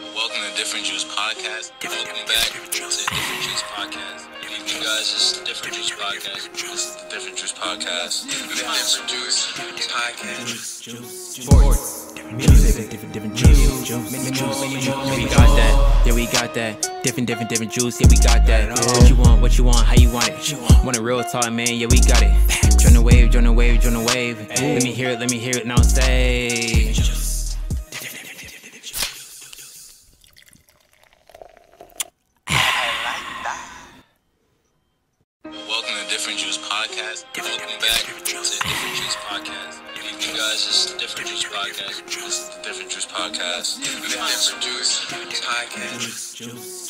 Welcome to Different Juice Podcast. Welcome back to Different Juice Podcast. You guys, this is the Different Juice Podcast. This is the Different Juice Podcast. Different Juice Podcast. Sports, music, different juice. Yeah, we got that. Yeah, we got that. Different juice. Yeah, we got that. What you want? How you want it? Want it real talk, man? Yeah, we got it. Join the wave. Let me hear it. Now say.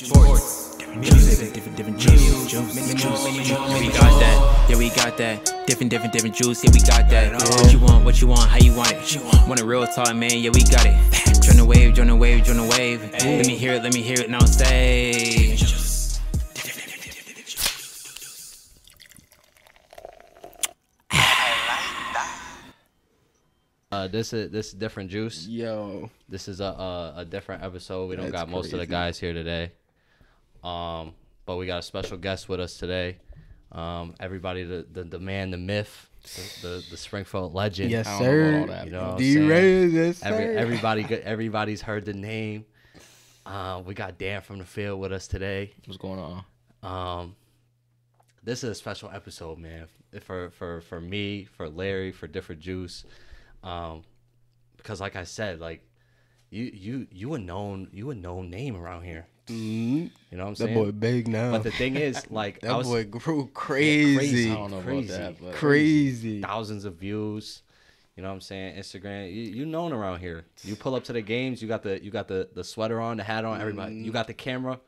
Sports, music, different juice. Yeah, we got that. Yeah, we got that. Different juice. Yeah, we got that. What you want? How you want it? Want a real talk, man? Yeah, we got it. Join the wave. Let me hear it. Now say. This is different juice. Yo, this is a different episode. We don't got most of the guys here today, but we got a special guest with us today. Everybody, the man, the myth, the Springfield legend. Yes, sir. You know what I'm saying? Yes, sir. Everybody's heard the name. We got Dan from the field with us today. What's going on? This is a special episode, man. For me, for Larry, for different juice. Because like I said, like you a known name around here. Mm-hmm. You know what I'm saying? That boy big now. But the thing is, like that boy grew crazy. Yeah, crazy. I don't know about that. But crazy. Thousands of views. You know what I'm saying? Instagram. You known around here. You pull up to the games. You got the sweater on, the hat on. Everybody. Mm-hmm. You got the camera.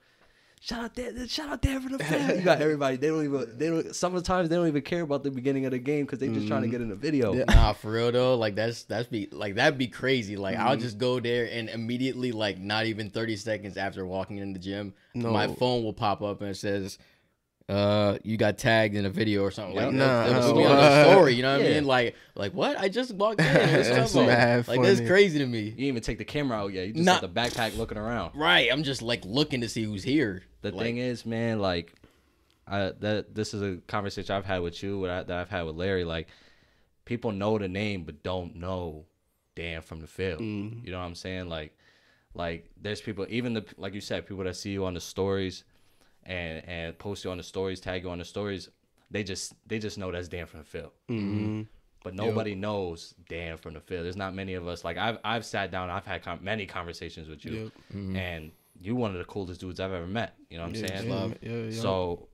Shout out there for the fans. You got everybody. They don't. Sometimes they don't even care about the beginning of the game because they just trying to get in the video. Yeah. Nah, for real though, like that'd be crazy. Like I'll just go there and immediately, like not even 30 seconds after walking in the gym, my phone will pop up and it says, you got tagged in a video or something like that. It'll be on the story. You know what I mean? Like what? I just walked in. That's crazy to me. You didn't even take the camera out yet. You just got the backpack looking around. Right. I'm just like looking to see who's here. The thing is, man, like this is a conversation I've had with you, that I've had with Larry. Like people know the name but don't know Dan from the field. Mm. You know what I'm saying? Like there's people, even like you said, people that see you on the stories. And post you on the stories, tag you on the stories. They just know that's Dan from the field. Mm-hmm. But nobody knows Dan from the field. There's not many of us. Like I've sat down, I've had many conversations with you, mm-hmm. and you're one of the coolest dudes I've ever met. You know what I'm saying? Love. Yeah. So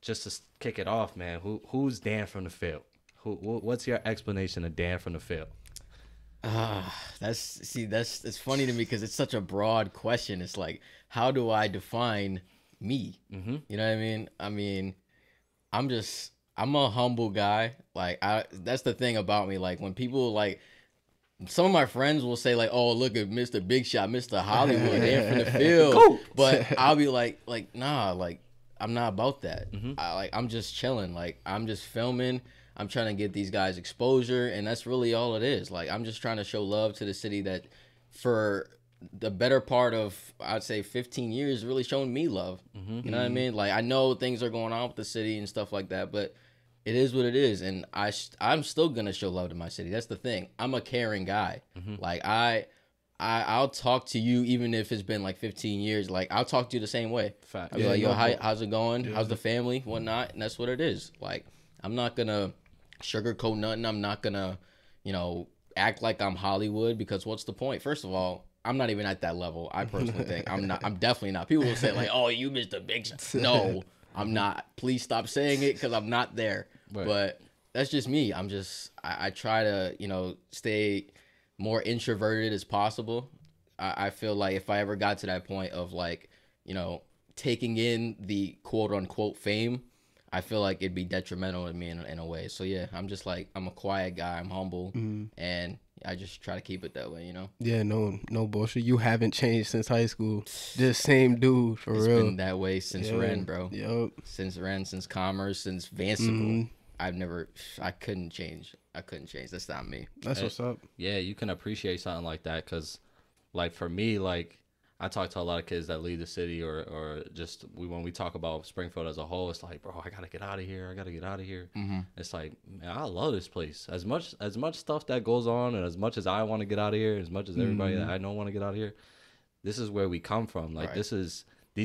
just to kick it off, man, who's Dan from the field? What's your explanation of Dan from the field? It's funny to me because it's such a broad question. It's like, how do I define me? Mm-hmm. You know what I mean? I'm a humble guy. Like that's the thing about me. Like when people, like some of my friends will say like, oh, look at Mr. Big Shot, Mr. Hollywood, Dan from the field. Cool. But I'll be like, nah, like I'm not about that. Mm-hmm. I'm just chilling. Like I'm just filming. I'm trying to get these guys exposure. And that's really all it is. Like I'm just trying to show love to the city that for the better part of, I'd say, 15 years really shown me love. Mm-hmm. You know what I mean? Like, I know things are going on with the city and stuff like that, but it is what it is. And I'm still going to show love to my city. That's the thing. I'm a caring guy. Mm-hmm. Like, I'll talk to you even if it's been, like, 15 years. Like, I'll talk to you the same way. Fact. I'll be like, yo, how's it going? How's the family? Whatnot? And that's what it is. Like, I'm not going to sugarcoat nothing. I'm not going to, you know, act like I'm Hollywood because what's the point? First of all, I'm not even at that level. I personally think I'm not. I'm definitely not. People will say like, "Oh, you missed a big shot." No, I'm not. Please stop saying it because I'm not there. Right. But that's just me. I'm just. I try to, you know, stay more introverted as possible. I feel like if I ever got to that point of like, you know, taking in the quote unquote fame, I feel like it'd be detrimental to me in a way. So yeah, I'm just like, I'm a quiet guy. I'm humble and I just try to keep it that way, you know? Yeah, no bullshit. You haven't changed since high school. Just same dude, for real. It's been that way since Ren, bro. Yep. Since Ren, since Commerce, since Vancouver. I couldn't change. That's not me. That's what's up. Yeah, you can appreciate something like that because, like, for me, like, I talk to a lot of kids that leave the city, or just when we talk about Springfield as a whole, it's like, bro, I gotta get out of here. I gotta get out of here. Mm-hmm. It's like, man, I love this place. As much stuff that goes on, and as much as I want to get out of here, as much as everybody that I know want to get out of here, this is where we come from. Like, these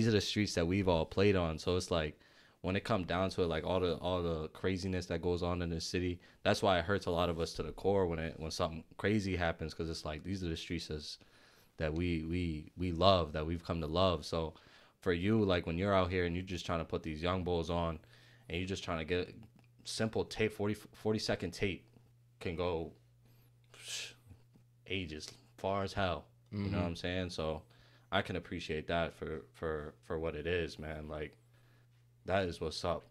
are the streets that we've all played on. So it's like, when it comes down to it, like all the craziness that goes on in this city, that's why it hurts a lot of us to the core when something crazy happens, because it's like, these are the streets that we love, that we've come to love. So for you, like, when you're out here and you're just trying to put these young bulls on, and you're just trying to get simple tape, 40-second tape can go ages, far as hell. Mm-hmm. You know what I'm saying? So I can appreciate that for what it is, man. Like, that is what's up.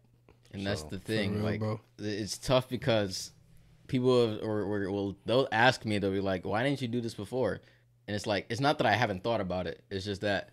And that's the thing, real, like, bro. It's tough because people they'll ask me, they'll be like, why didn't you do this before? And it's like, it's not that I haven't thought about it. It's just that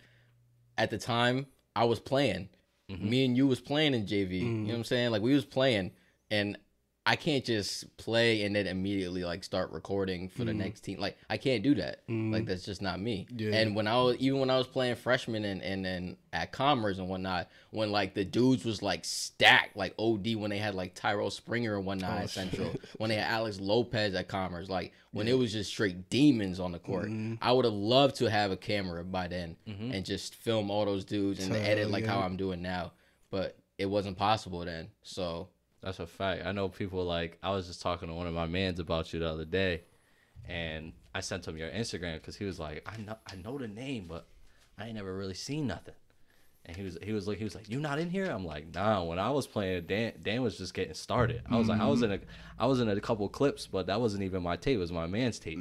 at the time I was playing, me and you was playing in JV. You know what I'm saying? Like, we was playing, and I can't just play and then immediately, like, start recording for the next team. Like, I can't do that. Like, that's just not me. Yeah. And even when I was playing freshman and then at Commerce and whatnot, when, like, the dudes was, like, stacked, like, OD, when they had, like, Tyrell Springer and whatnot at Central, when they had Alex Lopez at Commerce, like, when it was just straight demons on the court, I would have loved to have a camera by then and just film all those dudes and edit like how I'm doing now. But it wasn't possible then, so... That's a fact. I know people, like, I was just talking to one of my mans about you the other day, and I sent him your Instagram because he was like, I know the name, but I ain't never really seen nothing. And he was like, you not in here? I'm like, nah. When I was playing, Dan was just getting started. I was like, I was in a couple clips, but that wasn't even my tape. It was my man's tape.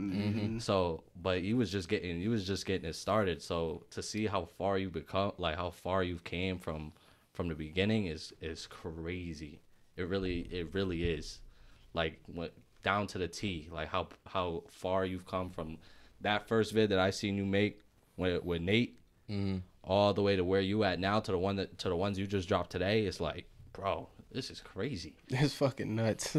So, but you was just getting it started. So to see how far you become, like how far you've came from the beginning is crazy. It really is, like, down to the T, like how far you've come from that first vid that I seen you make with Nate, all the way to where you at now, to the one that to the ones you just dropped today. It's like, bro, this is crazy. It's fucking nuts.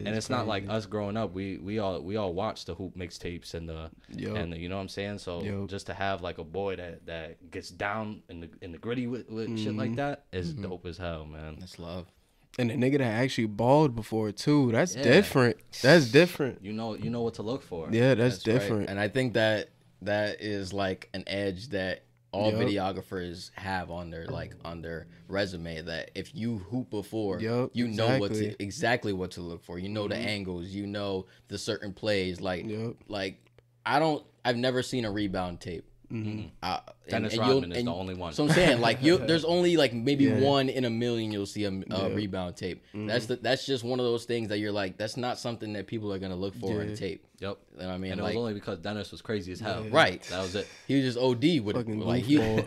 And it's crazy. Not like us growing up. We all watched the hoop mixtapes and the you know what I'm saying. So just to have, like, a boy that gets down in the gritty with shit like that is dope as hell, man. That's love. And the nigga that actually balled before too. That's different. That's different. You know what to look for. Yeah, that's different. Right. And I think that is, like, an edge that all videographers have on their resume, that if you hoop before, you know exactly what to look for. You know the angles, you know the certain plays. Like, I've never seen a rebound tape. Dennis Rodman is the only one. So I'm saying, like, there's only, like, maybe one in a million you'll see a rebound tape. That's just one of those things that you're like, that's not something that people are gonna look for in tape. You know what I mean? And, like, it was only because Dennis was crazy as hell. Right. That was it. He was just OD with fucking, like, he'll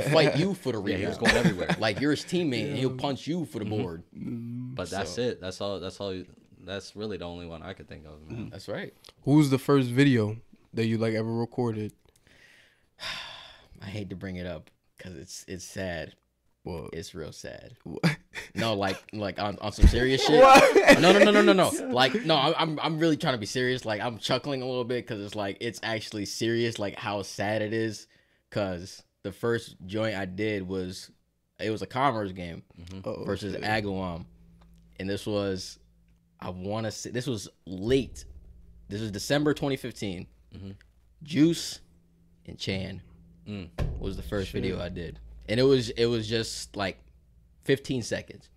fight you for the rebound. He was going everywhere. Like, you're his teammate and he'll punch you for the board. But that's it. That's all. That's really the only one I could think of, man. That's right. Who's the first video that you, like, ever recorded? I hate to bring it up because it's sad. Whoa. It's real sad. What? No, like on some serious shit. What? No. Like, no, I'm really trying to be serious. Like, I'm chuckling a little bit because it's like, it's actually serious. Like, how sad it is. Because the first joint I did was a Commerce game versus Agawam, and this was late. This was December 2015. Juice and Chan was the first video I did, and it was just like 15 seconds.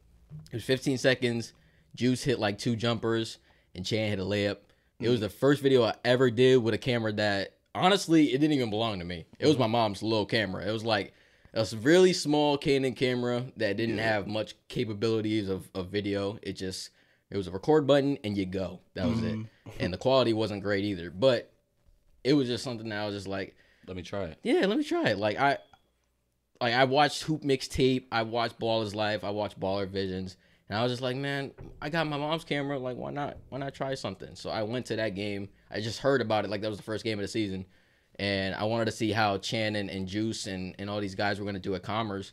It was 15 seconds. Juice hit like 2 jumpers, and Chan hit a layup. It was the first video I ever did with a camera that, honestly, it didn't even belong to me. It was my mom's little camera. It was like a really small Canon camera that didn't have much capabilities of video. It was a record button and you go. That was it, and the quality wasn't great either. But it was just something that I was just like, let me try it. Like, I watched Hoop Mixtape, I watched Baller's Life, I watched Baller Visions, and I was just like, man, I got my mom's camera, like, why not try something? So I went to that game. I just heard about it, like, that was the first game of the season, and I wanted to see how Chan and Juice and all these guys were going to do at Commerce.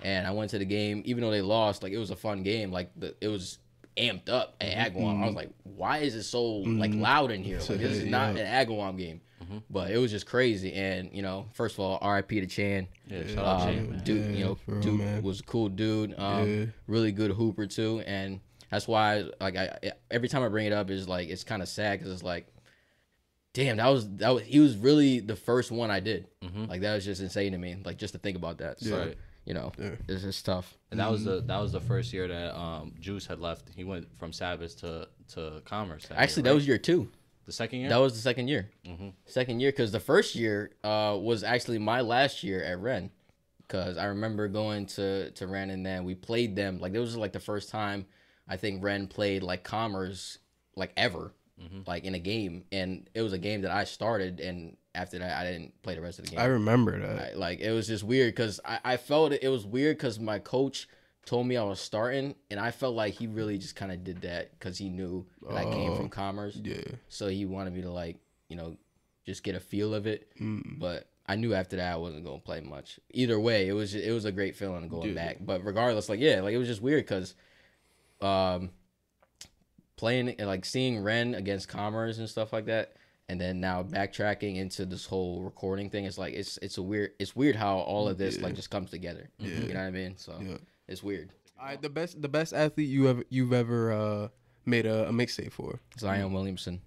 And I went to the game, even though they lost. Like, it was a fun game. Like, it was amped up at Agawam. I was like, why is it so, like, loud in here? Like, this is not an Agawam game. Mm-hmm. But it was just crazy. And, you know, first of all, R.I.P. to Chan. Yeah, dude, you know, yeah, dude was a cool dude. Really good hooper, too. And that's why, like, every time I bring it up, is like, it's kind of sad because it's like, damn, that was he was really the first one I did. Mm-hmm. Like, that was just insane to me. Like, just to think about that. So, you know, it's just tough. And that was the first year that Juice had left. He went from Savage to Commerce. Actually, that was year two. The second year? That was the second year. Mm-hmm. Second year, because the first year was actually my last year at Ren. Because I remember going to Ren, and then we played them. Like, it was like the first time I think Ren played like Commerce like ever, mm-hmm. like in a game. And it was a game that I started, and after that I didn't play the rest of the game. I remember that. Like, it was just weird because I felt it was weird because my coach told me I was starting, and I felt like he really just kind of did that because he knew that I came from Commerce. Yeah. So he wanted me to, like, you know, just get a feel of it. Mm. But I knew after that I wasn't going to play much. Either way, it was a great feeling going back. But regardless, like, yeah, like, it was just weird because playing, like, seeing Ren against Commerce and stuff like that, and then now backtracking into this whole recording thing, it's like it's weird how all of this like just comes together. Yeah. You know what I mean? So. Yeah. It's weird. All right, the best athlete you've ever made a mixtape for? Zion Williamson.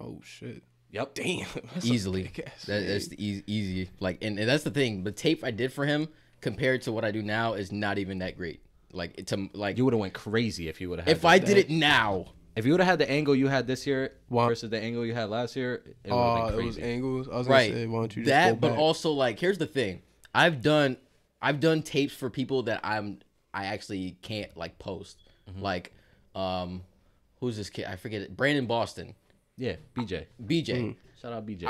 Oh shit. Yep. Damn. That's easily. That's the easy. Like, and that's the thing. The tape I did for him compared to what I do now is not even that great. Like, to like, you would have went crazy if you would have. If I did it now. If you would have had the angle you had this year versus the angle you had last year, it would have been crazy. It was angles. I was gonna say, why don't you just go back? But also, like, here's the thing. I've done tapes for people that I actually can't, like, post. Mm-hmm. Like, who's this kid? I forget it. Brandon Boston. Yeah, BJ. BJ. Mm-hmm. Shout out BJ.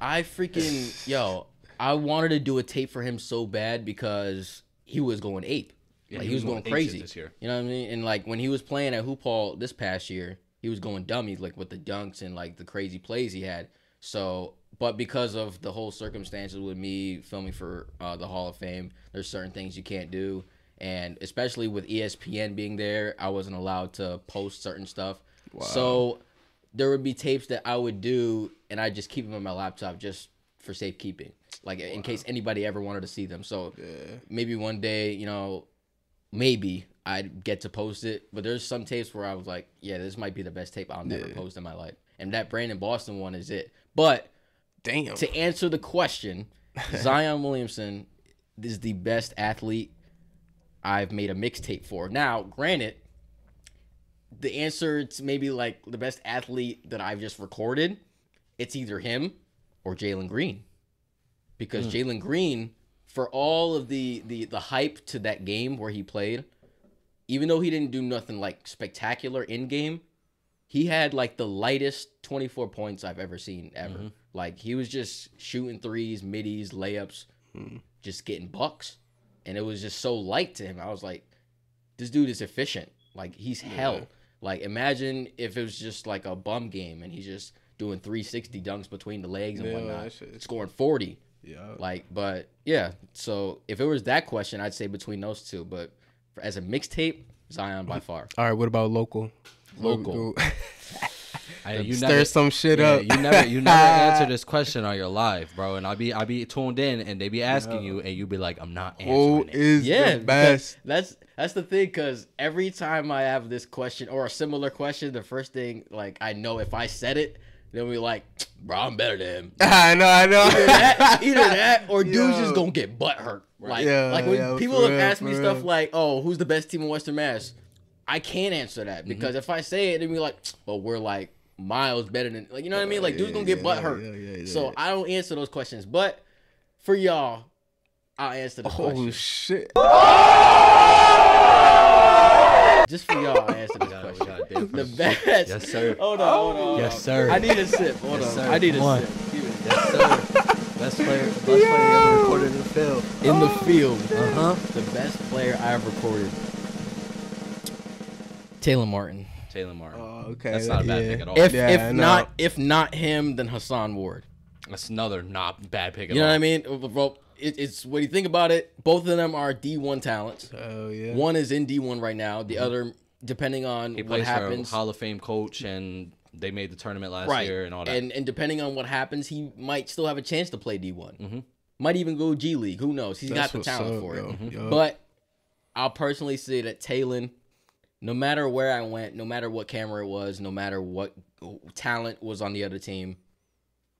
I freaking, yo, I wanted to do a tape for him so bad because he was going ape. Yeah, like, he was going crazy this year. You know what I mean? And, like, when he was playing at Hoop Hall this past year, he was going dummy, like, with the dunks and, like, the crazy plays he had. So, but because of the whole circumstances with me filming for the Hall of Fame, there's certain things you can't do. And especially with ESPN being there, I wasn't allowed to post certain stuff. Wow. So there would be tapes that I would do, and I just keep them on my laptop just for safekeeping, like in case anybody ever wanted to see them. So maybe one day, you know, maybe I'd get to post it. But there's some tapes where I was like, yeah, this might be the best tape I'll never post in my life. And that Brandon Boston one is it. But damn, to answer the question, Zion Williamson is the best athlete I've made a mixtape for. Now, granted, the answer to maybe like the best athlete that I've just recorded, it's either him or Jalen Green. Because Jalen Green, for all of the hype to that game where he played, even though he didn't do nothing like spectacular in game, he had like the lightest 24 points I've ever seen ever. Mm-hmm. Like, he was just shooting threes, middies, layups, just getting bucks. And it was just so light to him. I was like, this dude is efficient. Like, he's hell. Like, imagine if it was just like a bum game and he's just doing 360 dunks between the legs and whatnot, scoring 40. Yeah. Like, but yeah. So if it was that question, I'd say between those two. But as a mixtape, Zion by far. All right. What about local? Local. You stir never, some shit up. You never answer this question on your live, bro. And I be tuned in, and they be asking you, and you be like, I'm not answering. Who is the best? That's the thing, because every time I have this question or a similar question, the first thing, like, I know if I said it, then we like, bro, I'm better than him. I know. Either that or dude's just gonna get butt hurt. Like, when people have asked me stuff like, oh, who's the best team in Western Mass? I can't answer that because if I say it, then we're like, well, we're like miles better than, like, you know what I mean? Like, dude's gonna get butt hurt. So I don't answer those questions. But for y'all, I'll answer the question. Oh, shit. Just for y'all, I answer this question. The best. Yes, sir. Hold on. Yes, sir. I need a sip. Hold on. I need a sip. Give it. Yes, sir. Best player ever recorded in the field. In the field. The best player I have recorded. Taylor Martin. Oh, okay. That's not a bad pick at all. If not him, then Hassan Ward. That's another not bad pick at all. You know what I mean? Well, it's when you think about it, both of them are D1 talents. Oh, yeah. One is in D1 right now. The other, depending on what happens. He plays for a Hall of Fame coach and they made the tournament last year and all that. And depending on what happens, he might still have a chance to play D1. Mm-hmm. Might even go G League. Who knows? He's got the talent for it. Mm-hmm. But I'll personally say that Taylon, no matter where I went, no matter what camera it was, no matter what talent was on the other team,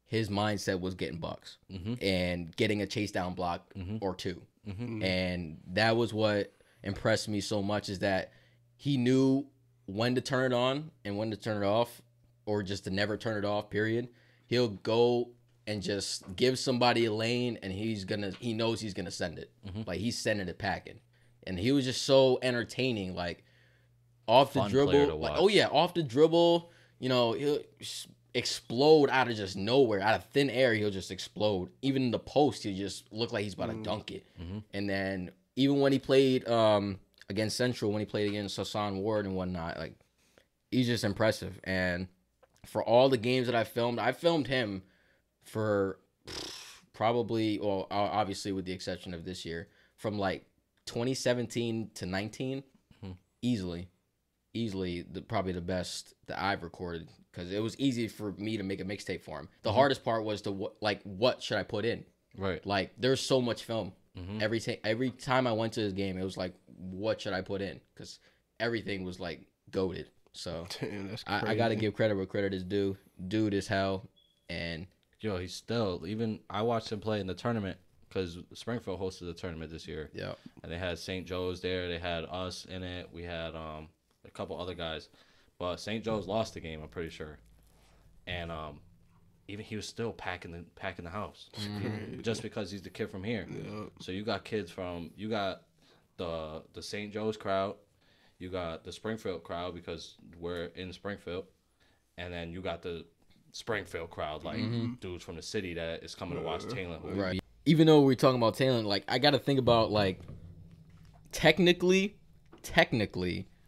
his mindset was getting bucks and getting a chase down block or two. Mm-hmm. And that was what impressed me so much, is that he knew when to turn it on and when to turn it off, or just to never turn it off, period. He'll go and just give somebody a lane, and he knows he's gonna send it. Mm-hmm. Like, he's sending it packing. And he was just so entertaining, like off the dribble. Like, oh yeah, off the dribble, you know, he'll explode out of just nowhere, out of thin air. He'll just explode. Even in the post, he'll just look like he's about to dunk it. Mm-hmm. And then even when he played against Central, when he played against Hassan Ward and whatnot, like, he's just impressive. And for all the games that I filmed him for probably, well, obviously with the exception of this year, from like 2017 to 19, easily probably the best that I've recorded, because it was easy for me to make a mixtape for him. The hardest part was what should I put in? Right. Like, there's so much film. Mm-hmm. Every time I went to his game, it was like, what should I put in? Because everything was like goated. So damn, that's crazy. I got to give credit where credit is due. Dude is hell. And yo, he's still, even I watched him play in the tournament, because Springfield hosted the tournament this year. Yeah. And they had St. Joe's there. They had us in it. We had a couple other guys. But St. Joe's lost the game, I'm pretty sure. And even he was still packing the house, just because he's the kid from here. Yeah. So you got kids from, you got the St. Joe's crowd, you got the Springfield crowd, because we're in Springfield, and then you got the Springfield crowd, like dudes from the city that is coming to watch Taylon. Right. Even though we're talking about Taylon, like, I got to think about, like, technically,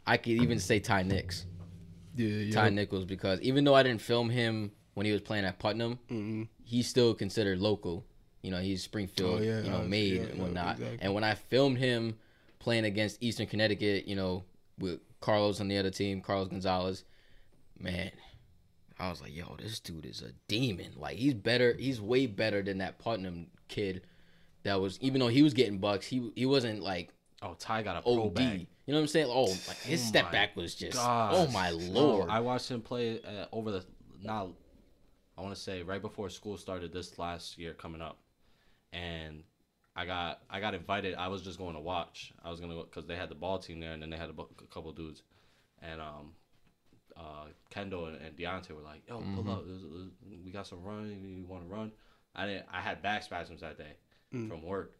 I could even say Ty Nicks. Yeah. Ty Nichols, because even though I didn't film him when he was playing at Putnam, he's still considered local. You know, he's Springfield, you know, made and whatnot. Exactly. And when I filmed him playing against Eastern Connecticut, you know, with Carlos on the other team, Carlos Gonzalez, man, I was like, yo, this dude is a demon. Like, he's way better than that Putnam kid that was, even though he was getting bucks, he wasn't like, oh, Ty got a pro bag. You know what I'm saying? Oh, like, his step back was just, gosh. Oh my Lord. I watched him play I want to say right before school started this last year coming up. And I got invited. I was just going to watch. I was going to go because they had the ball team there, and then they had a couple of dudes. And Kendall and Deontay were like, yo, pull up. We got some running. You want to run? I had back spasms that day from work.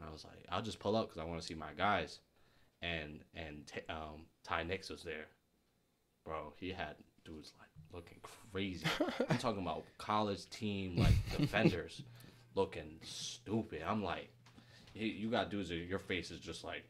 And I was like, I'll just pull up because I want to see my guys. And Ty Nicks was there. Bro, he had dudes like looking crazy. I'm talking about college team, like, defenders looking stupid. I'm like, you got dudes that your face is just like,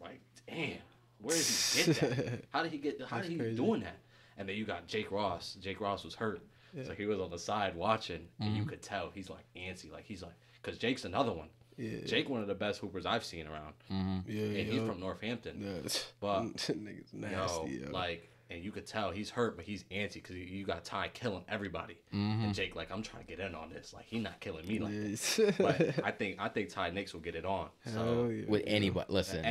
like, damn, where did he get that? Doing that? And then you got Jake Ross. Jake Ross was hurt. Yeah. So he was on the side watching, and you could tell he's like antsy. Like, he's like, because Jake's another one. Yeah. Jake, one of the best hoopers I've seen around. And he's from Northampton. But niggas nasty, yo. Like, and you could tell he's hurt, but he's antsy because you got Ty killing everybody. And Jake, like, I'm trying to get in on this. Like, he's not killing me like this. But I think Ty Nicks will get it on. So with anybody, listen,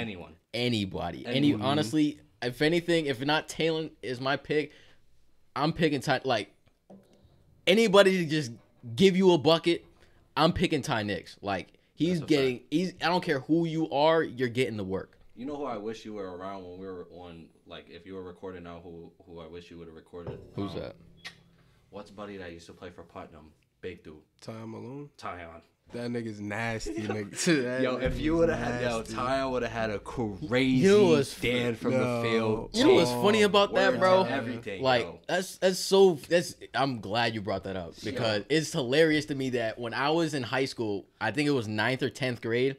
anybody, honestly, if anything, if not Taylon is my pick, I'm picking Ty. Like, anybody to just give you a bucket, I'm picking Ty Nicks. Like. I don't care who you are, you're getting the work. You know who I wish you were around when we were on, like, if you were recording now, who I wish you would have recorded? Who's that? What's buddy that used to play for Putnam? Big dude. Tyon Malone? Tyon. That nigga's nasty, nigga. Yo, if you would have had, Tyon would have had a crazy Dan from the field. You know what's funny about that, bro? Everything, like, that's I'm glad you brought that up, because it's hilarious to me that when I was in high school, I think it was 9th or 10th grade,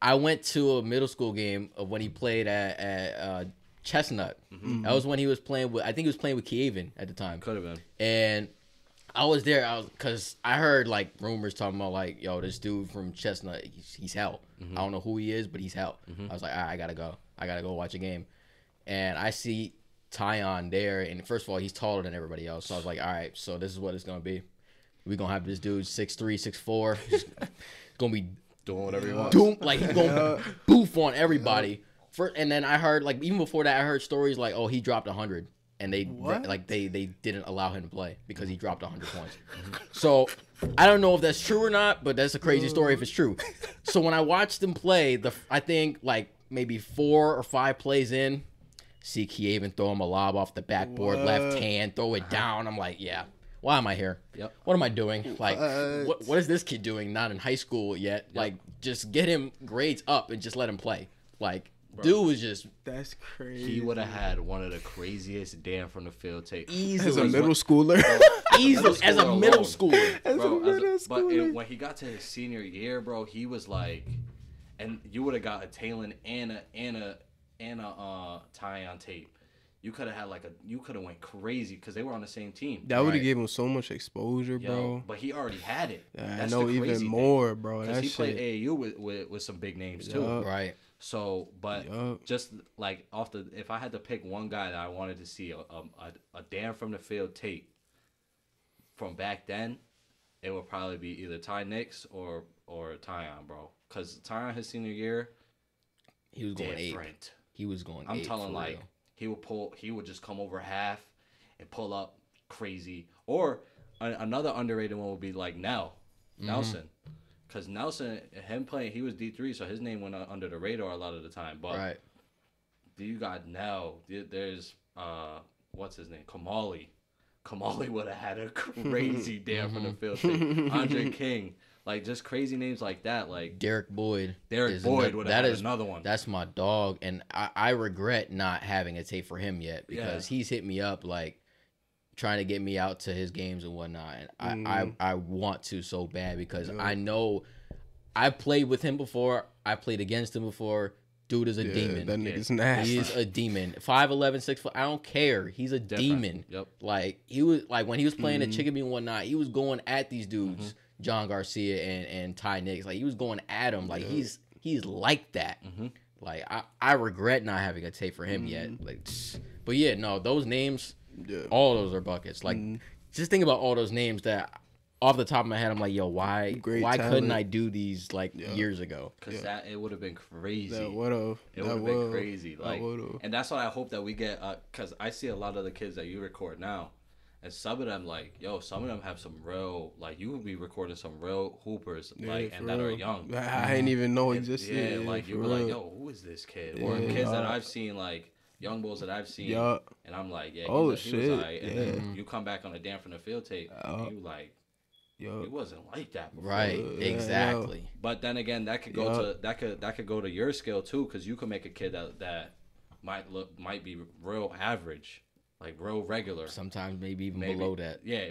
I went to a middle school game of when he played at Chestnut. That was when he was playing with, I think he was playing with Kievan at the time. Could have been. And I was there, because I heard, like, rumors talking about, like, yo, this dude from Chestnut, he's hell. I don't know who he is, but he's hell. I was like, all right, I gotta go watch a game. And I see Ty on there, and first of all, he's taller than everybody else. So I was like, all right, so this is what it's gonna be. We're gonna have this dude 6'3", 6'4". He's gonna be doing whatever he wants. Like he's gonna boof on everybody. Yeah. And then I heard, like, even before that, I heard stories like, oh, he dropped 100, and they didn't allow him to play because he dropped 100 points. So I don't know if that's true or not, but that's a crazy story if it's true. So when I watched him play, I think like maybe 4 or 5 plays in, see Kievan throw him a lob off the backboard, left hand, throw it down. I'm like, yeah, why am I here? Yep. What am I doing? Like, what is this kid doing? Not in high school yet. Yep. Like, just get him grades up and just let him play. Like, bro, dude was just... That's crazy. He would have had one of the craziest Dan from the Field tapes. Easily. As a middle schooler? Easily. As a middle schooler. As a middle schooler. But when he got to his senior year, bro, he was like... And you would have got a Talon and a tie on tape. You could have had like you could have went crazy because they were on the same team. That would have gave him so much exposure, bro. But he already had it. I know even more, bro. Because he played AAU with some big names too, right? So, but just like off the, if I had to pick one guy that I wanted to see a Dan from the Field tape from back then, it would probably be either Ty Nicks or Tyon, bro. Because Tyon his senior year, he was going different. He was going. I'm telling, like, real. He would pull. He would just come over half and pull up crazy. Or another underrated one would be like Nelson. Because Nelson, him playing, he was D3, so his name went under the radar a lot of the time. But you got Nell. There's, what's his name? Kamali. Kamali would have had a crazy Dan from the Field tape. Andre King. Like, just crazy names like that. Like Derek Boyd. Derek Boyd would have had another one. That's my dog. And I regret not having a tape for him yet because he's hit me up, like, trying to get me out to his games and whatnot. And I want to so bad because I know I've played with him before. I played against him before. Dude is a demon. That nigga's nasty. He is a demon. 5'11", 6'4". I don't care. He's a demon. Yep. Like, he was, like, when he was playing at Chicopee and whatnot, he was going at these dudes, John Garcia and Ty Nicks. Like, he was going at him. Like, he's like that. Like, I regret not having a tape for him yet. Like, but yeah, no, those names... Yeah. All those are buckets. Like, just think about all those names that, off the top of my head, I'm like, yo, why couldn't I do these like years ago? Because that it would have been crazy. That would have. It would have been crazy. Like, and that's what I hope that we get. Because I see a lot of the kids that you record now, and some of them, like, yo, some of them have some real, like, you would be recording some real hoopers, like, and that are young. I didn't even know existed. Yeah, like you were like, yo, who is this kid? Or kids that I've seen, like. Young bulls that I've seen, and I'm like, yeah, oh, shit. He was all right. And then you come back on a Dan from the Field tape, and you like, it wasn't like that before. Right, exactly. But then again, that could go to that could go to your skill too, because you could make a kid that might be real average, like real regular. Sometimes maybe even below that. Yeah,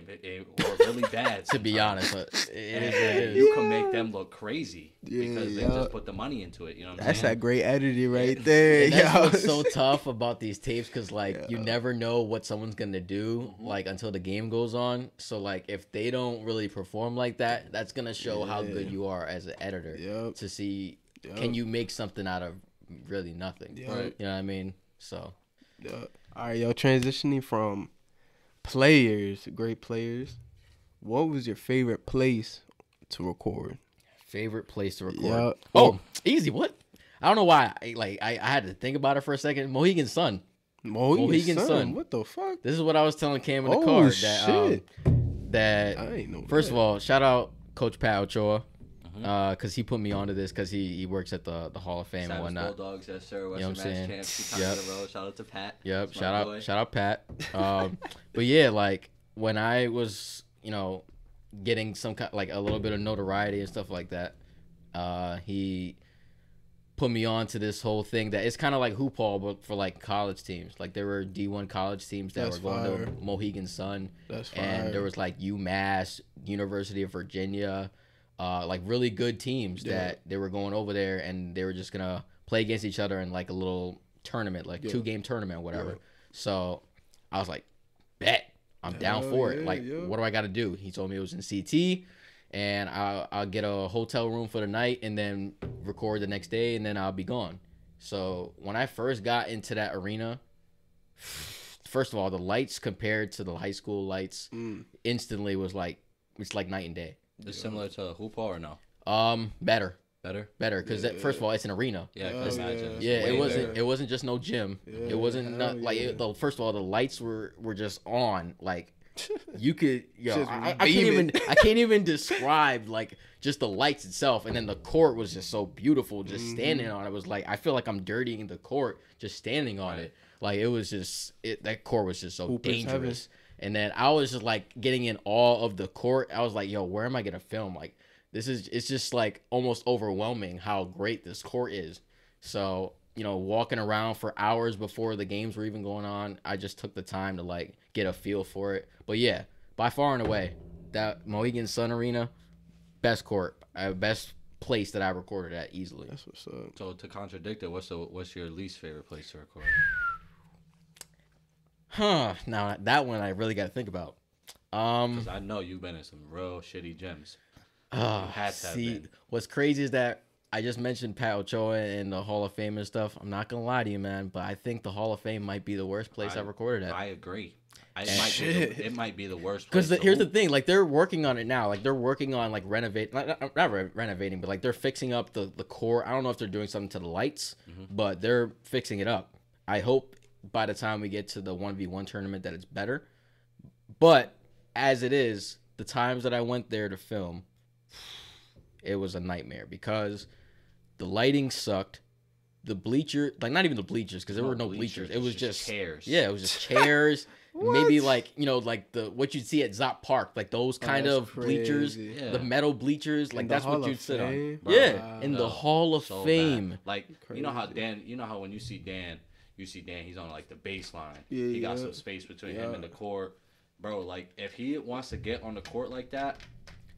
or really bad. To be honest, it is. You can make them look crazy because they just put the money into it. You know what I'm saying? That's that great editing right there. And that's what's so tough about these tapes, because like you never know what someone's gonna do like until the game goes on. So like if they don't really perform like that, that's gonna show how good you are as an editor to see can you make something out of really nothing. Right? You know what I mean? So. All right, y'all, transitioning from players, great players, what was your favorite place to record? Favorite place to record? Oh, easy. What? I don't know why. Like, I had to think about it for a second. Mohegan Sun. Mohegan Sun. What the fuck? This is what I was telling Cam in the car. Shit. First of all, shout out Coach Pat Ochoa. Cause he put me onto this, cause he works at the Hall of Fame and whatnot. Bulldogs, yes sir. Western Mass champs, 2 times in a row. Shout out to Pat. Yep. Shout out Pat. But yeah, like when I was, you know, getting some kind, like a little bit of notoriety and stuff like that, he put me onto this whole thing that it's kind of like Hoop Hall, but for like college teams. Like there were D1 college teams that were going to Mohegan Sun, and there was like UMass, University of Virginia. Like really good teams that they were going over there, and they were just gonna play against each other in like a little tournament, like 2-game tournament, whatever. So I was like, bet, I'm down for it. Like, what do I gotta do? He told me it was in CT, and I'll get a hotel room for the night and then record the next day, and then I'll be gone. So when I first got into that arena, first of all, the lights compared to the high school lights instantly was like, it's like night and day. Is it similar to Hoop Hall or no? Better. Better, because first of all, it's an arena. Yeah, it wasn't. Better. It wasn't just no gym. Yeah, it wasn't not, like it, the, first of all, the lights were just on. Like you could, I can't even describe like just the lights itself, and then the court was just so beautiful. Just standing on it was like I feel like I'm dirtying the court just standing on it. Like it was just that court was just so dangerous. And then I was just like getting in awe of the court. I was like, yo, where am I gonna film? Like. This is, it's just like almost overwhelming how great this court is. So, you know, walking around for hours before the games were even going on, I just took the time to like get a feel for it. But yeah, by far and away, that Mohegan Sun Arena, best court, best place that I recorded at easily. That's what's up. So to contradict it, what's your least favorite place to record? Now that one I really got to think about. 'Cause I know you've been in some real shitty gyms. See, what's crazy is that I just mentioned Pat Ochoa and the Hall of Fame and stuff. I'm not gonna lie to you, man, but I think the Hall of Fame might be the worst place I recorded at. I agree. It might be the worst place. Because here's the thing, like they're working on it now. Like they're working on like not renovating, but like they're fixing up the core. I don't know if they're doing something to the lights, but they're fixing it up. I hope by the time we get to the 1v1 tournament that it's better. But as it is, the times that I went there to film, it was a nightmare because the lighting sucked. The bleacher, like not even the bleachers, because there were no bleachers. It was just chairs. Yeah, it was just chairs. Maybe like, you know, like what you'd see at Zop Park, like those kind of bleachers, the metal bleachers, like that's what you'd sit on. Yeah, in the Hall of Fame. Like, you know how Dan, you know how when you see Dan, he's on like the baseline. Yeah, he got some space between him and the court. Bro, like if he wants to get on the court like that,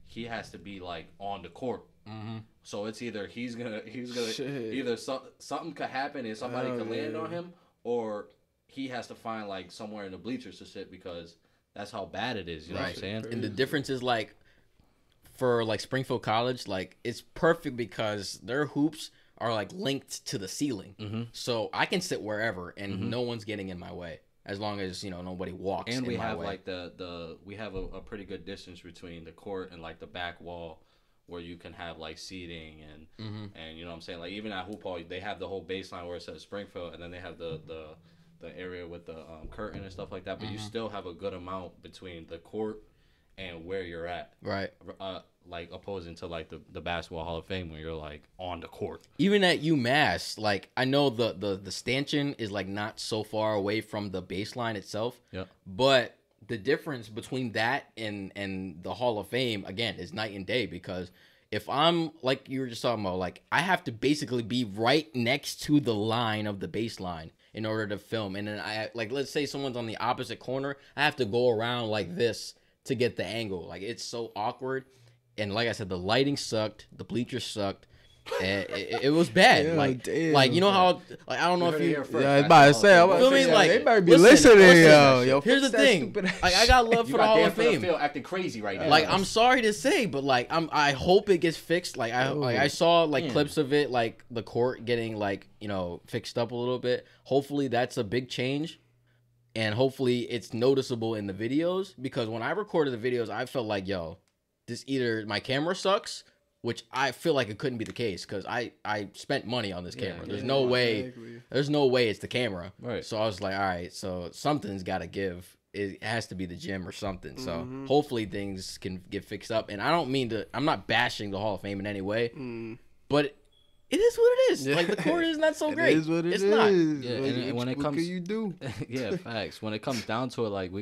he has to be like on the court. So it's either either something could happen and somebody could land on him, or he has to find like somewhere in the bleachers to sit because that's how bad it is. You know what I'm saying? Crazy. And the difference is like for like Springfield College, like it's perfect because their hoops are like linked to the ceiling. So I can sit wherever and no one's getting in my way. As long as, you know, nobody walks in my way. And we have like we have a pretty good distance between the court and like the back wall where you can have like seating and and you know what I'm saying? Like even at Hoop Hall, they have the whole baseline where it says Springfield, and then they have the area with the curtain and stuff like that, but you still have a good amount between the court and where you're at. Right. Like opposing to like the Basketball Hall of Fame where you're like on the court. Even at UMass, like I know the stanchion is like not so far away from the baseline itself. Yeah. But the difference between that and the Hall of Fame again is night and day, because if I'm like you were just talking about, like I have to basically be right next to the line of the baseline in order to film. And then I like, let's say someone's on the opposite corner, I have to go around like this to get the angle. Like it's so awkward. And like I said, the lighting sucked, the bleachers sucked, and it was bad. Yeah, like you know how like I don't know if you first. Yeah, I was about to say, like they better be listening. Yo, here's the thing, like I got love for the Hall of Fame. Field acting crazy right now. Like I'm sorry to say, but like I hope it gets fixed. Like I saw like clips of it, like the court getting like, you know, fixed up a little bit. Hopefully that's a big change. And hopefully it's noticeable in the videos, because when I recorded the videos, I felt like, yo, this either my camera sucks, which I feel like it couldn't be the case because I spent money on this camera. There's no way it's the camera. Right. So I was like, all right, so something's got to give. It has to be the gym or something. So hopefully things can get fixed up. And I don't mean to, I'm not bashing the Hall of Fame in any way, but it is what it is. Yeah. Like the court is not so great. It is what it is. It's not. Yeah, like, and when it comes, what can you do? Yeah, facts. When it comes down to it, like you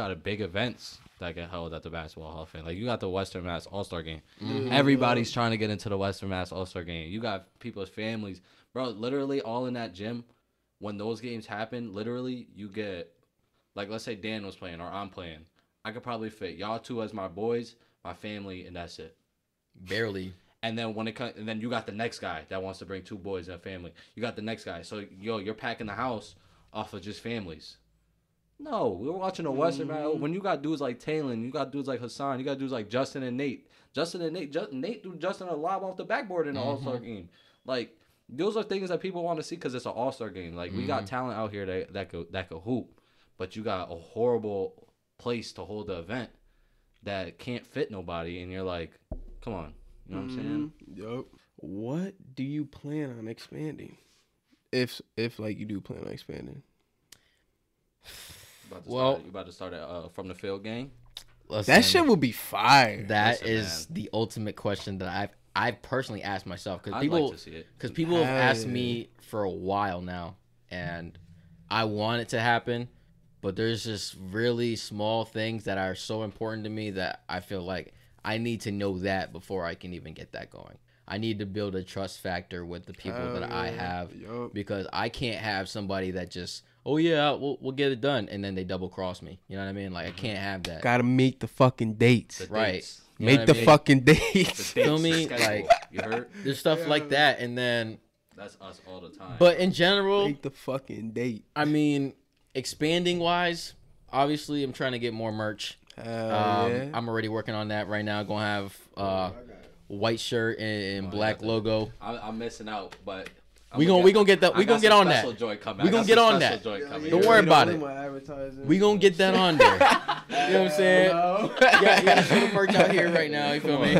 got a big events that get held at the Basketball Hall of Fame. Like you got the Western Mass All Star game. Everybody's trying to get into the Western Mass All Star game. You got people's families, bro. Literally all in that gym. When those games happen, literally you get, like let's say Dan was playing or I'm playing, I could probably fit y'all two as my boys, my family, and that's it. Barely. And then when it comes, and then you got the next guy that wants to bring two boys and a family. You got the next guy. So yo, you're packing the house off of just families. No, we were watching a Western, man. When you got dudes like Taylon, you got dudes like Hassan, you got dudes like Justin and Nate. Nate threw Justin a lob off the backboard in the All-Star game. Like, those are things that people want to see because it's an All-Star game. Like, we got talent out here that could hoop. but you got a horrible place to hold the event that can't fit nobody, and you're like, come on. You know what I'm saying? Yep. What do you plan on expanding? If like you do plan on expanding. You about to start from the field game? Listen, that shit will be fire. That is the ultimate question that I've personally asked myself, because people like to see it. Because people have asked me for a while now, and I want it to happen, but there's just really small things that are so important to me that I feel like I need to know that before I can even get that going. I need to build a trust factor with the people that I have, because I can't have somebody that just, oh yeah, we'll get it done, and then they double cross me. You know what I mean? Like, I can't have that. Gotta make the fucking dates. You know fucking dates. Feel me? Like, you heard? There's stuff like that, and then that's us all the time. But in general, make the fucking date. I mean, expanding wise, obviously, I'm trying to get more merch. I'm already working on that right now. Gonna have white shirt and black logo. I'm missing out, but we gonna get that. We gonna get on that. We gonna get on that. Don't worry about it. We gonna get that on there. You know what I'm saying? Yeah, shoot the merch out here right now. You feel me?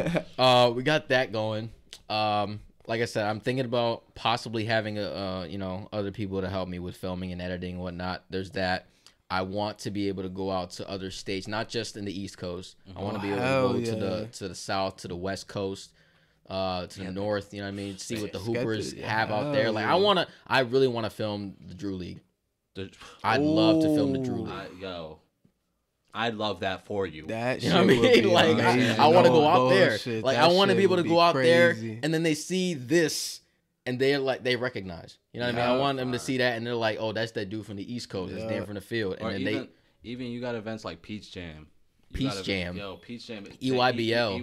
We got that going. Like I said, I'm thinking about possibly having other people to help me with filming and editing and whatnot. There's that. I want to be able to go out to other states, not just in the East Coast. I want to be able to go to the South, to the West Coast, to the North. You know what I mean? See what the Hoopers have out there. Like, I really want to film the Drew League. I'd love to film the Drew League. I love that for you. That shit would be like amazing. I want to go out there. Shit, like, I want to be able to go out there, and then they see this, and they're like, they recognize. You know what I mean? I want them to see that, and they're like, oh, that's that dude from the East Coast. That's Dan from the field. And or then even you got events like Peach Jam. Peach Jam. EYBL.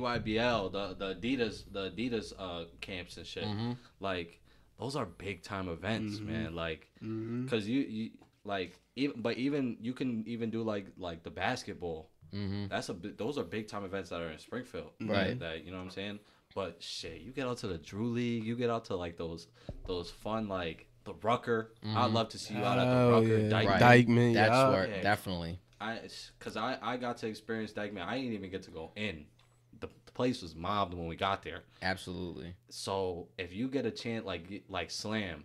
The Adidas camps and shit. Mm-hmm. Like, those are big time events, man. Like, because you like even you can even do like the basketball. Mm-hmm. Those are big time events that are in Springfield. Right. That, you know what I'm saying? But shit, you get out to the Drew League, you get out to like those fun, like the Rucker. I'd love to see you out at the Rucker, Dykeman. That's right, definitely. Because I got to experience Dykeman. I didn't even get to go in. The place was mobbed when we got there. Absolutely. So if you get a chance, like Slam,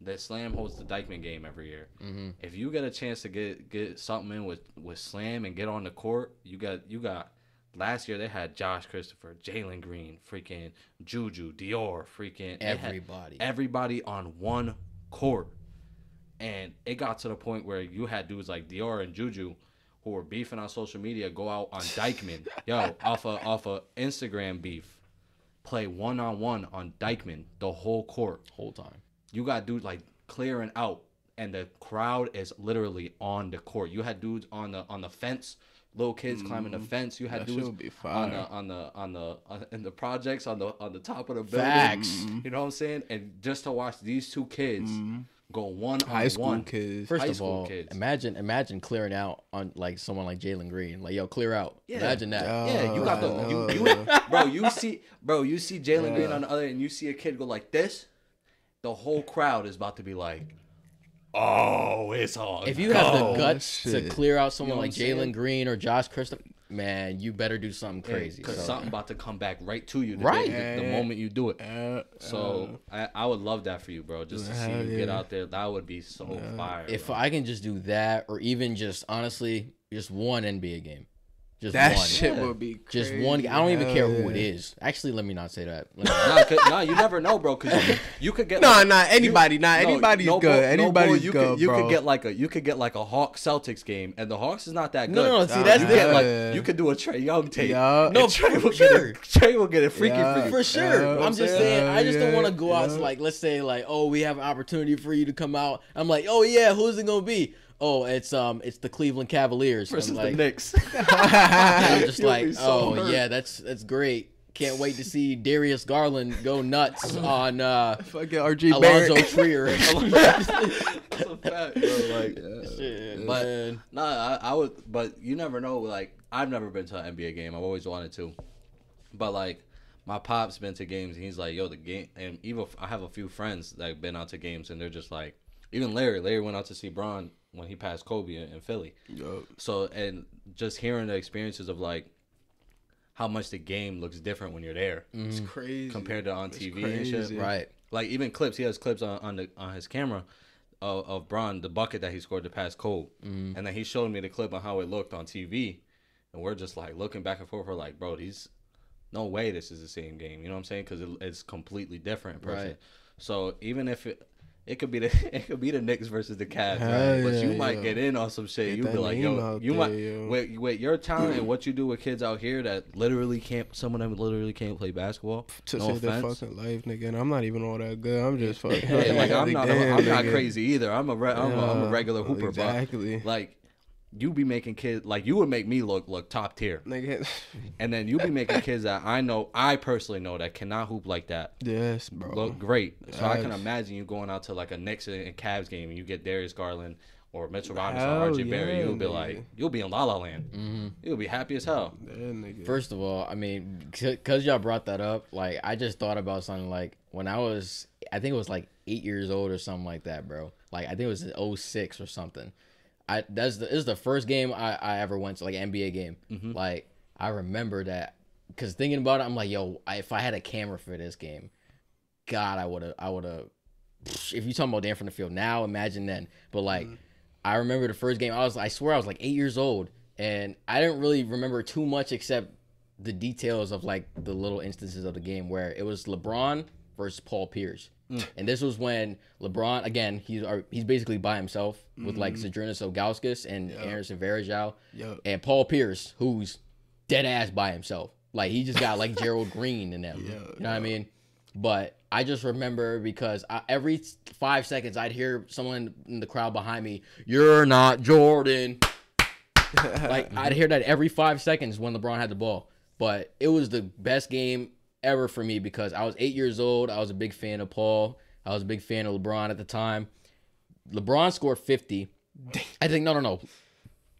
that Slam holds the Dykeman game every year. If you get a chance to get something in with Slam and get on the court, you got. Last year, they had Josh Christopher, Jalen Green, freaking Juju, Dior, freaking everybody on one court. And it got to the point where you had dudes like Dior and Juju who were beefing on social media, go out on Dykeman. off of Instagram beef, play one-on-one on Dykeman the whole court. Whole time. You got dudes like clearing out, and the crowd is literally on the court. You had dudes on the fence. Little kids climbing the fence. You had dudes in the projects on the top of the building. Facts. You know what I'm saying? And just to watch these two kids go one on one. High school kids. Imagine clearing out on like someone like Jalen Green. Like, yo, clear out. Yeah. Imagine that. You got you see Jalen Green on the other, and you see a kid go like this. The whole crowd is about to be like, oh, it's all. If you have the guts to clear out someone like Jalen Green or Josh Christopher, man, you better do something crazy. Because something about to come back right to you the moment you do it. So I would love that for you, bro. Just to see you get out there. That would be so fire. If I can just do that, or even just, honestly, just one NBA game. That shit would be crazy. Just one. I don't even care who it is. Actually, let me not say that. No, you never know, bro. Because you could get you could get like a Hawks Celtics game, and the Hawks is not that good. No, see, that's it. Like, you could do a Trae Young tape. No, Trae will get it freaky for sure. I'm just saying, I just don't want to go out to, like, let's say, like, oh, we have an opportunity for you to come out. I'm like, oh yeah, who's it gonna be? Oh, it's the Cleveland Cavaliers versus the Knicks. I'm just like, yeah, that's great. Can't wait to see Darius Garland go nuts on fucking RG Alonzo Trier. That's a fact, bro. Like, shit, but man. I would. But you never know. Like, I've never been to an NBA game. I've always wanted to. But like, my pop's been to games, and he's like, yo, the game. And even I have a few friends that have been out to games, and they're just like, even Larry went out to see Bron when he passed Kobe in Philly. Yep. So, and just hearing the experiences of like how much the game looks different when you're there. It's crazy. Compared to on TV and shit. Right. Like even clips, he has clips on his camera of Bron, the bucket that he scored to pass Cole. And then he showed me the clip on how it looked on TV. And we're just like looking back and forth. We're like, bro, these, no way this is the same game. You know what I'm saying? Because it's completely different in person. Right. So even if it could be the Knicks versus the Cavs, right? But you might get in on some shit. You'd be like, yo, you might with your talent and what you do with kids out here that literally can't. Some of them literally can't play basketball. To save their fucking life, nigga. And I'm not even all that good. I'm just fucking. Like I'm not crazy either. I'm a regular hooper. Exactly. But, like you be making kids like you would make me look top tier. Nigga. And then you be making kids that I personally know that cannot hoop like that. Yes, bro. Look great. So I can imagine you going out to like a Knicks and Cavs game and you get Darius Garland or Mitchell Robinson or RJ Barrett. You'll be like, you'll be in La La Land. You'll be happy as hell. Nigga. First of all, I mean, cause y'all brought that up, like I just thought about something like when I think it was like 8 years old or something like that, bro. Like I think it was 06 or something. This is the first game I ever went to, like an NBA game. Like I remember that because thinking about it, I'm like, yo, if I had a camera for this game, God, I would have. If you talking about Dan from the field now, imagine then. But like, I remember the first game. I swear I was like 8 years old, and I didn't really remember too much except the details of like the little instances of the game where it was LeBron versus Paul Pierce. And this was when LeBron, again, he's basically by himself with like Zdrunas Ogauskas and Anderson Varejao and Paul Pierce, who's dead ass by himself. Like he just got like Gerald Green in them. You know what I mean? But I just remember because every 5 seconds I'd hear someone in the crowd behind me, "You're not Jordan." Like I'd hear that every 5 seconds when LeBron had the ball. But it was the best game ever for me because I was 8 years old. I was a big fan of Paul. I was a big fan of LeBron at the time. LeBron scored 50. I think no.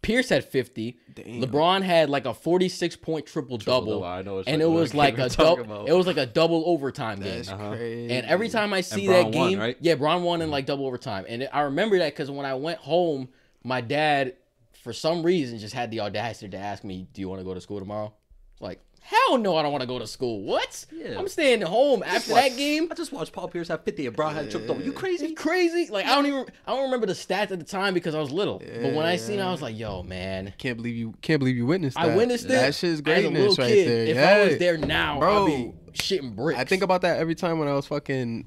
Pierce had 50. Damn. LeBron had like a 46-point triple-double. And it was like a double overtime game. That's crazy. And every time I see that game, won, right? Yeah, Bron won in like double overtime. And I remember that because when I went home, my dad, for some reason, just had the audacity to ask me, "Do you want to go to school tomorrow?" Like, hell no, I don't want to go to school. What? Yeah. I'm staying home after that game. I just watched Paul Pierce have 50 and Bron had tripped over. You crazy? It's crazy? Like I don't remember the stats at the time because I was little. Yeah. But when I seen it, I was like, yo, man. Can't believe you witnessed that. I witnessed it. That shit's greatness right there. If I was there now, bro, I'd be shitting bricks. I think about that every time when I seen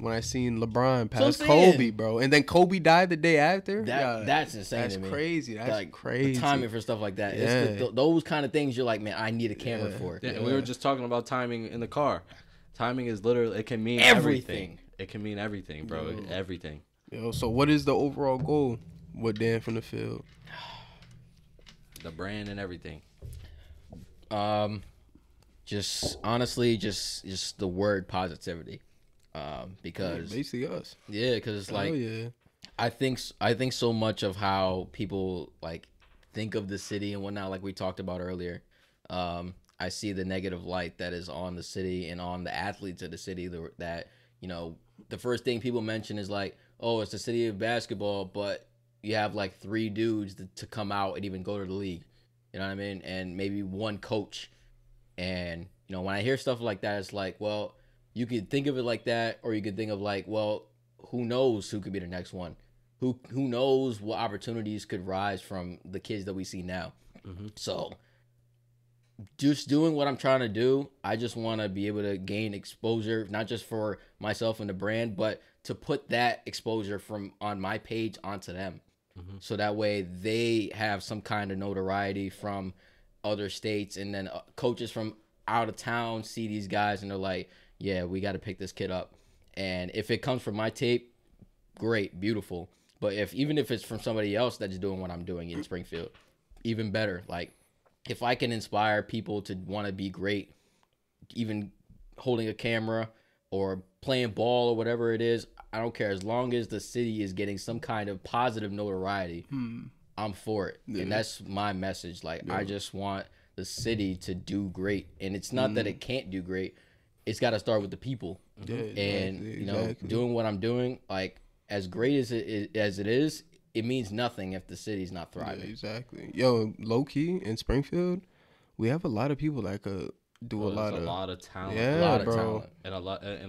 LeBron pass Kobe, bro. And then Kobe died the day after. That's insane. That's crazy. That's like, crazy. The timing for stuff like that. Yeah. It's those kind of things you're like, man, I need a camera for. Yeah. And we were just talking about timing in the car. Timing is literally, it can mean everything. It can mean everything, bro. Yo. Everything. Yo, so what is the overall goal with Dan from the field? The brand and everything. Just honestly, just the word positivity, because basically us, yeah, because it's like, I think so much of how people like think of the city and whatnot, like we talked about earlier. I see the negative light that is on the city and on the athletes of the city. That you know, the first thing people mention is like, oh, it's the city of basketball, but you have like three dudes to come out and even go to the league. You know what I mean? And maybe one coach. And, you know, when I hear stuff like that, it's like, well, you could think of it like that, or you could think of like, well, who knows who could be the next one? Who knows what opportunities could rise from the kids that we see now? So just doing what I'm trying to do, I just want to be able to gain exposure, not just for myself and the brand, but to put that exposure from on my page onto them. So that way they have some kind of notoriety from other states, and then coaches from out of town see these guys and they're like, yeah, we got to pick this kid up. And if it comes from my tape, great, beautiful. But even if it's from somebody else that's doing what I'm doing in Springfield, even better. Like if I can inspire people to want to be great, even holding a camera or playing ball or whatever it is, I don't care. As long as the city is getting some kind of positive notoriety, I'm for it. And that's my message. Like, I just want the city to do great. And it's not that it can't do great. It's got to start with the people. And, you know, doing what I'm doing, like, as great as it is, it means nothing if the city's not thriving. Yeah, exactly. Yo, low key in Springfield, we have a lot of people that could do a lot of talent. Yeah, a lot of talent in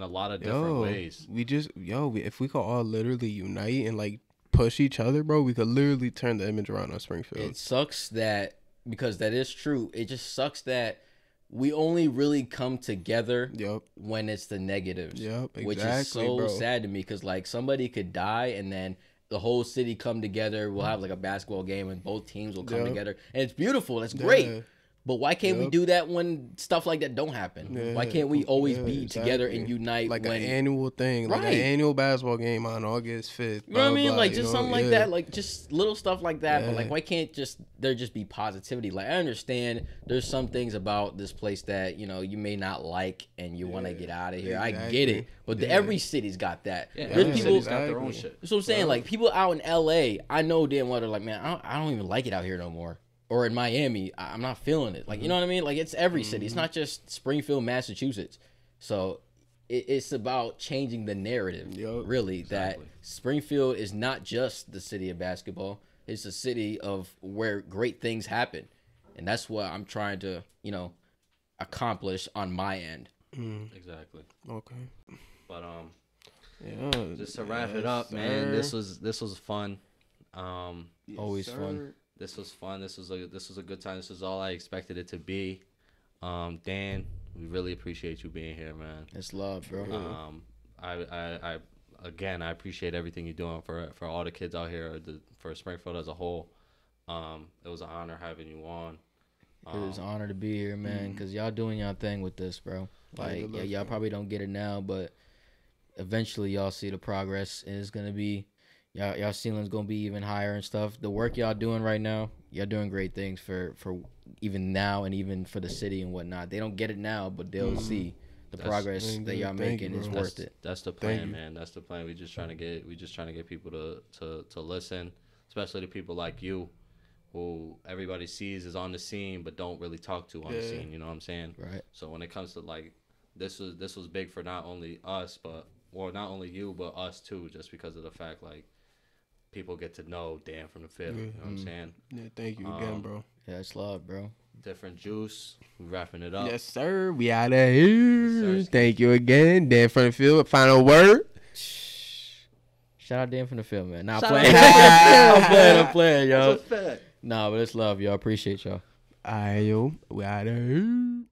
a lot of different ways. We just if we could all literally unite and like push each other, bro, we could literally turn the image around on Springfield. It sucks that, because that is true. It just sucks that we only really come together when it's the negatives. Exactly, which is so sad to me, because like somebody could die and then the whole city come together. We'll have like a basketball game and both teams will come together. And it's beautiful. It's great. But why can't we do that when stuff like that don't happen? Why can't we always be together and unite? Like an annual thing. Like an annual basketball game on August 5th. You know what I mean? Like just something like that. Like just little stuff like that. But like why can't there just be positivity? Like I understand there's some things about this place that, you know, you may not like and you want to get out of here. Exactly. I get it. But every city's got that. Yeah, every city's got their own shit. That's what I'm saying. Like people out in LA, I know damn well they're like, man, I don't even like it out here no more. Or in Miami, I'm not feeling it. Like, you know what I mean? Like, it's every city. It's not just Springfield, Massachusetts. So, it's about changing the narrative, really, that Springfield is not just the city of basketball. It's a city of where great things happen. And that's what I'm trying to, you know, accomplish on my end. Exactly. Okay. But, yeah, just to wrap it up, man, this was fun. Always fun. This was fun. This was a good time. This was all I expected it to be. Dan, we really appreciate you being here, man. It's love, bro. I appreciate everything you're doing for all the kids out here, for Springfield as a whole. It was an honor having you on. It was an honor to be here, man, because y'all doing y'all thing with this, bro. Like, y'all probably don't get it now, but eventually y'all see the progress, and it's going to be, y'all ceiling's gonna be even higher and stuff. The work y'all doing right now, y'all doing great things for even now and even for the city and whatnot. They don't get it now, but they'll see that's progress that y'all making is worth it. That's the plan, man. That's the plan. We just trying to get people to listen, especially to people like you, who everybody sees is on the scene but don't really talk to on the scene. You know what I'm saying? Right. So when it comes to like this was big for not only us but us too, just because of the fact like. People get to know Dan from the field. You know what I'm saying? Yeah, thank you again, bro. Yeah, it's love, bro. Different Juice. We wrapping it up. Yes, sir. We out of here. Yes, thank you again, Dan from the field. Final word. Shout out Dan from the field, man. Nah, I'm playing, yo. Nah, but it's love, y'all. Appreciate y'all. All right, yo. We out of here.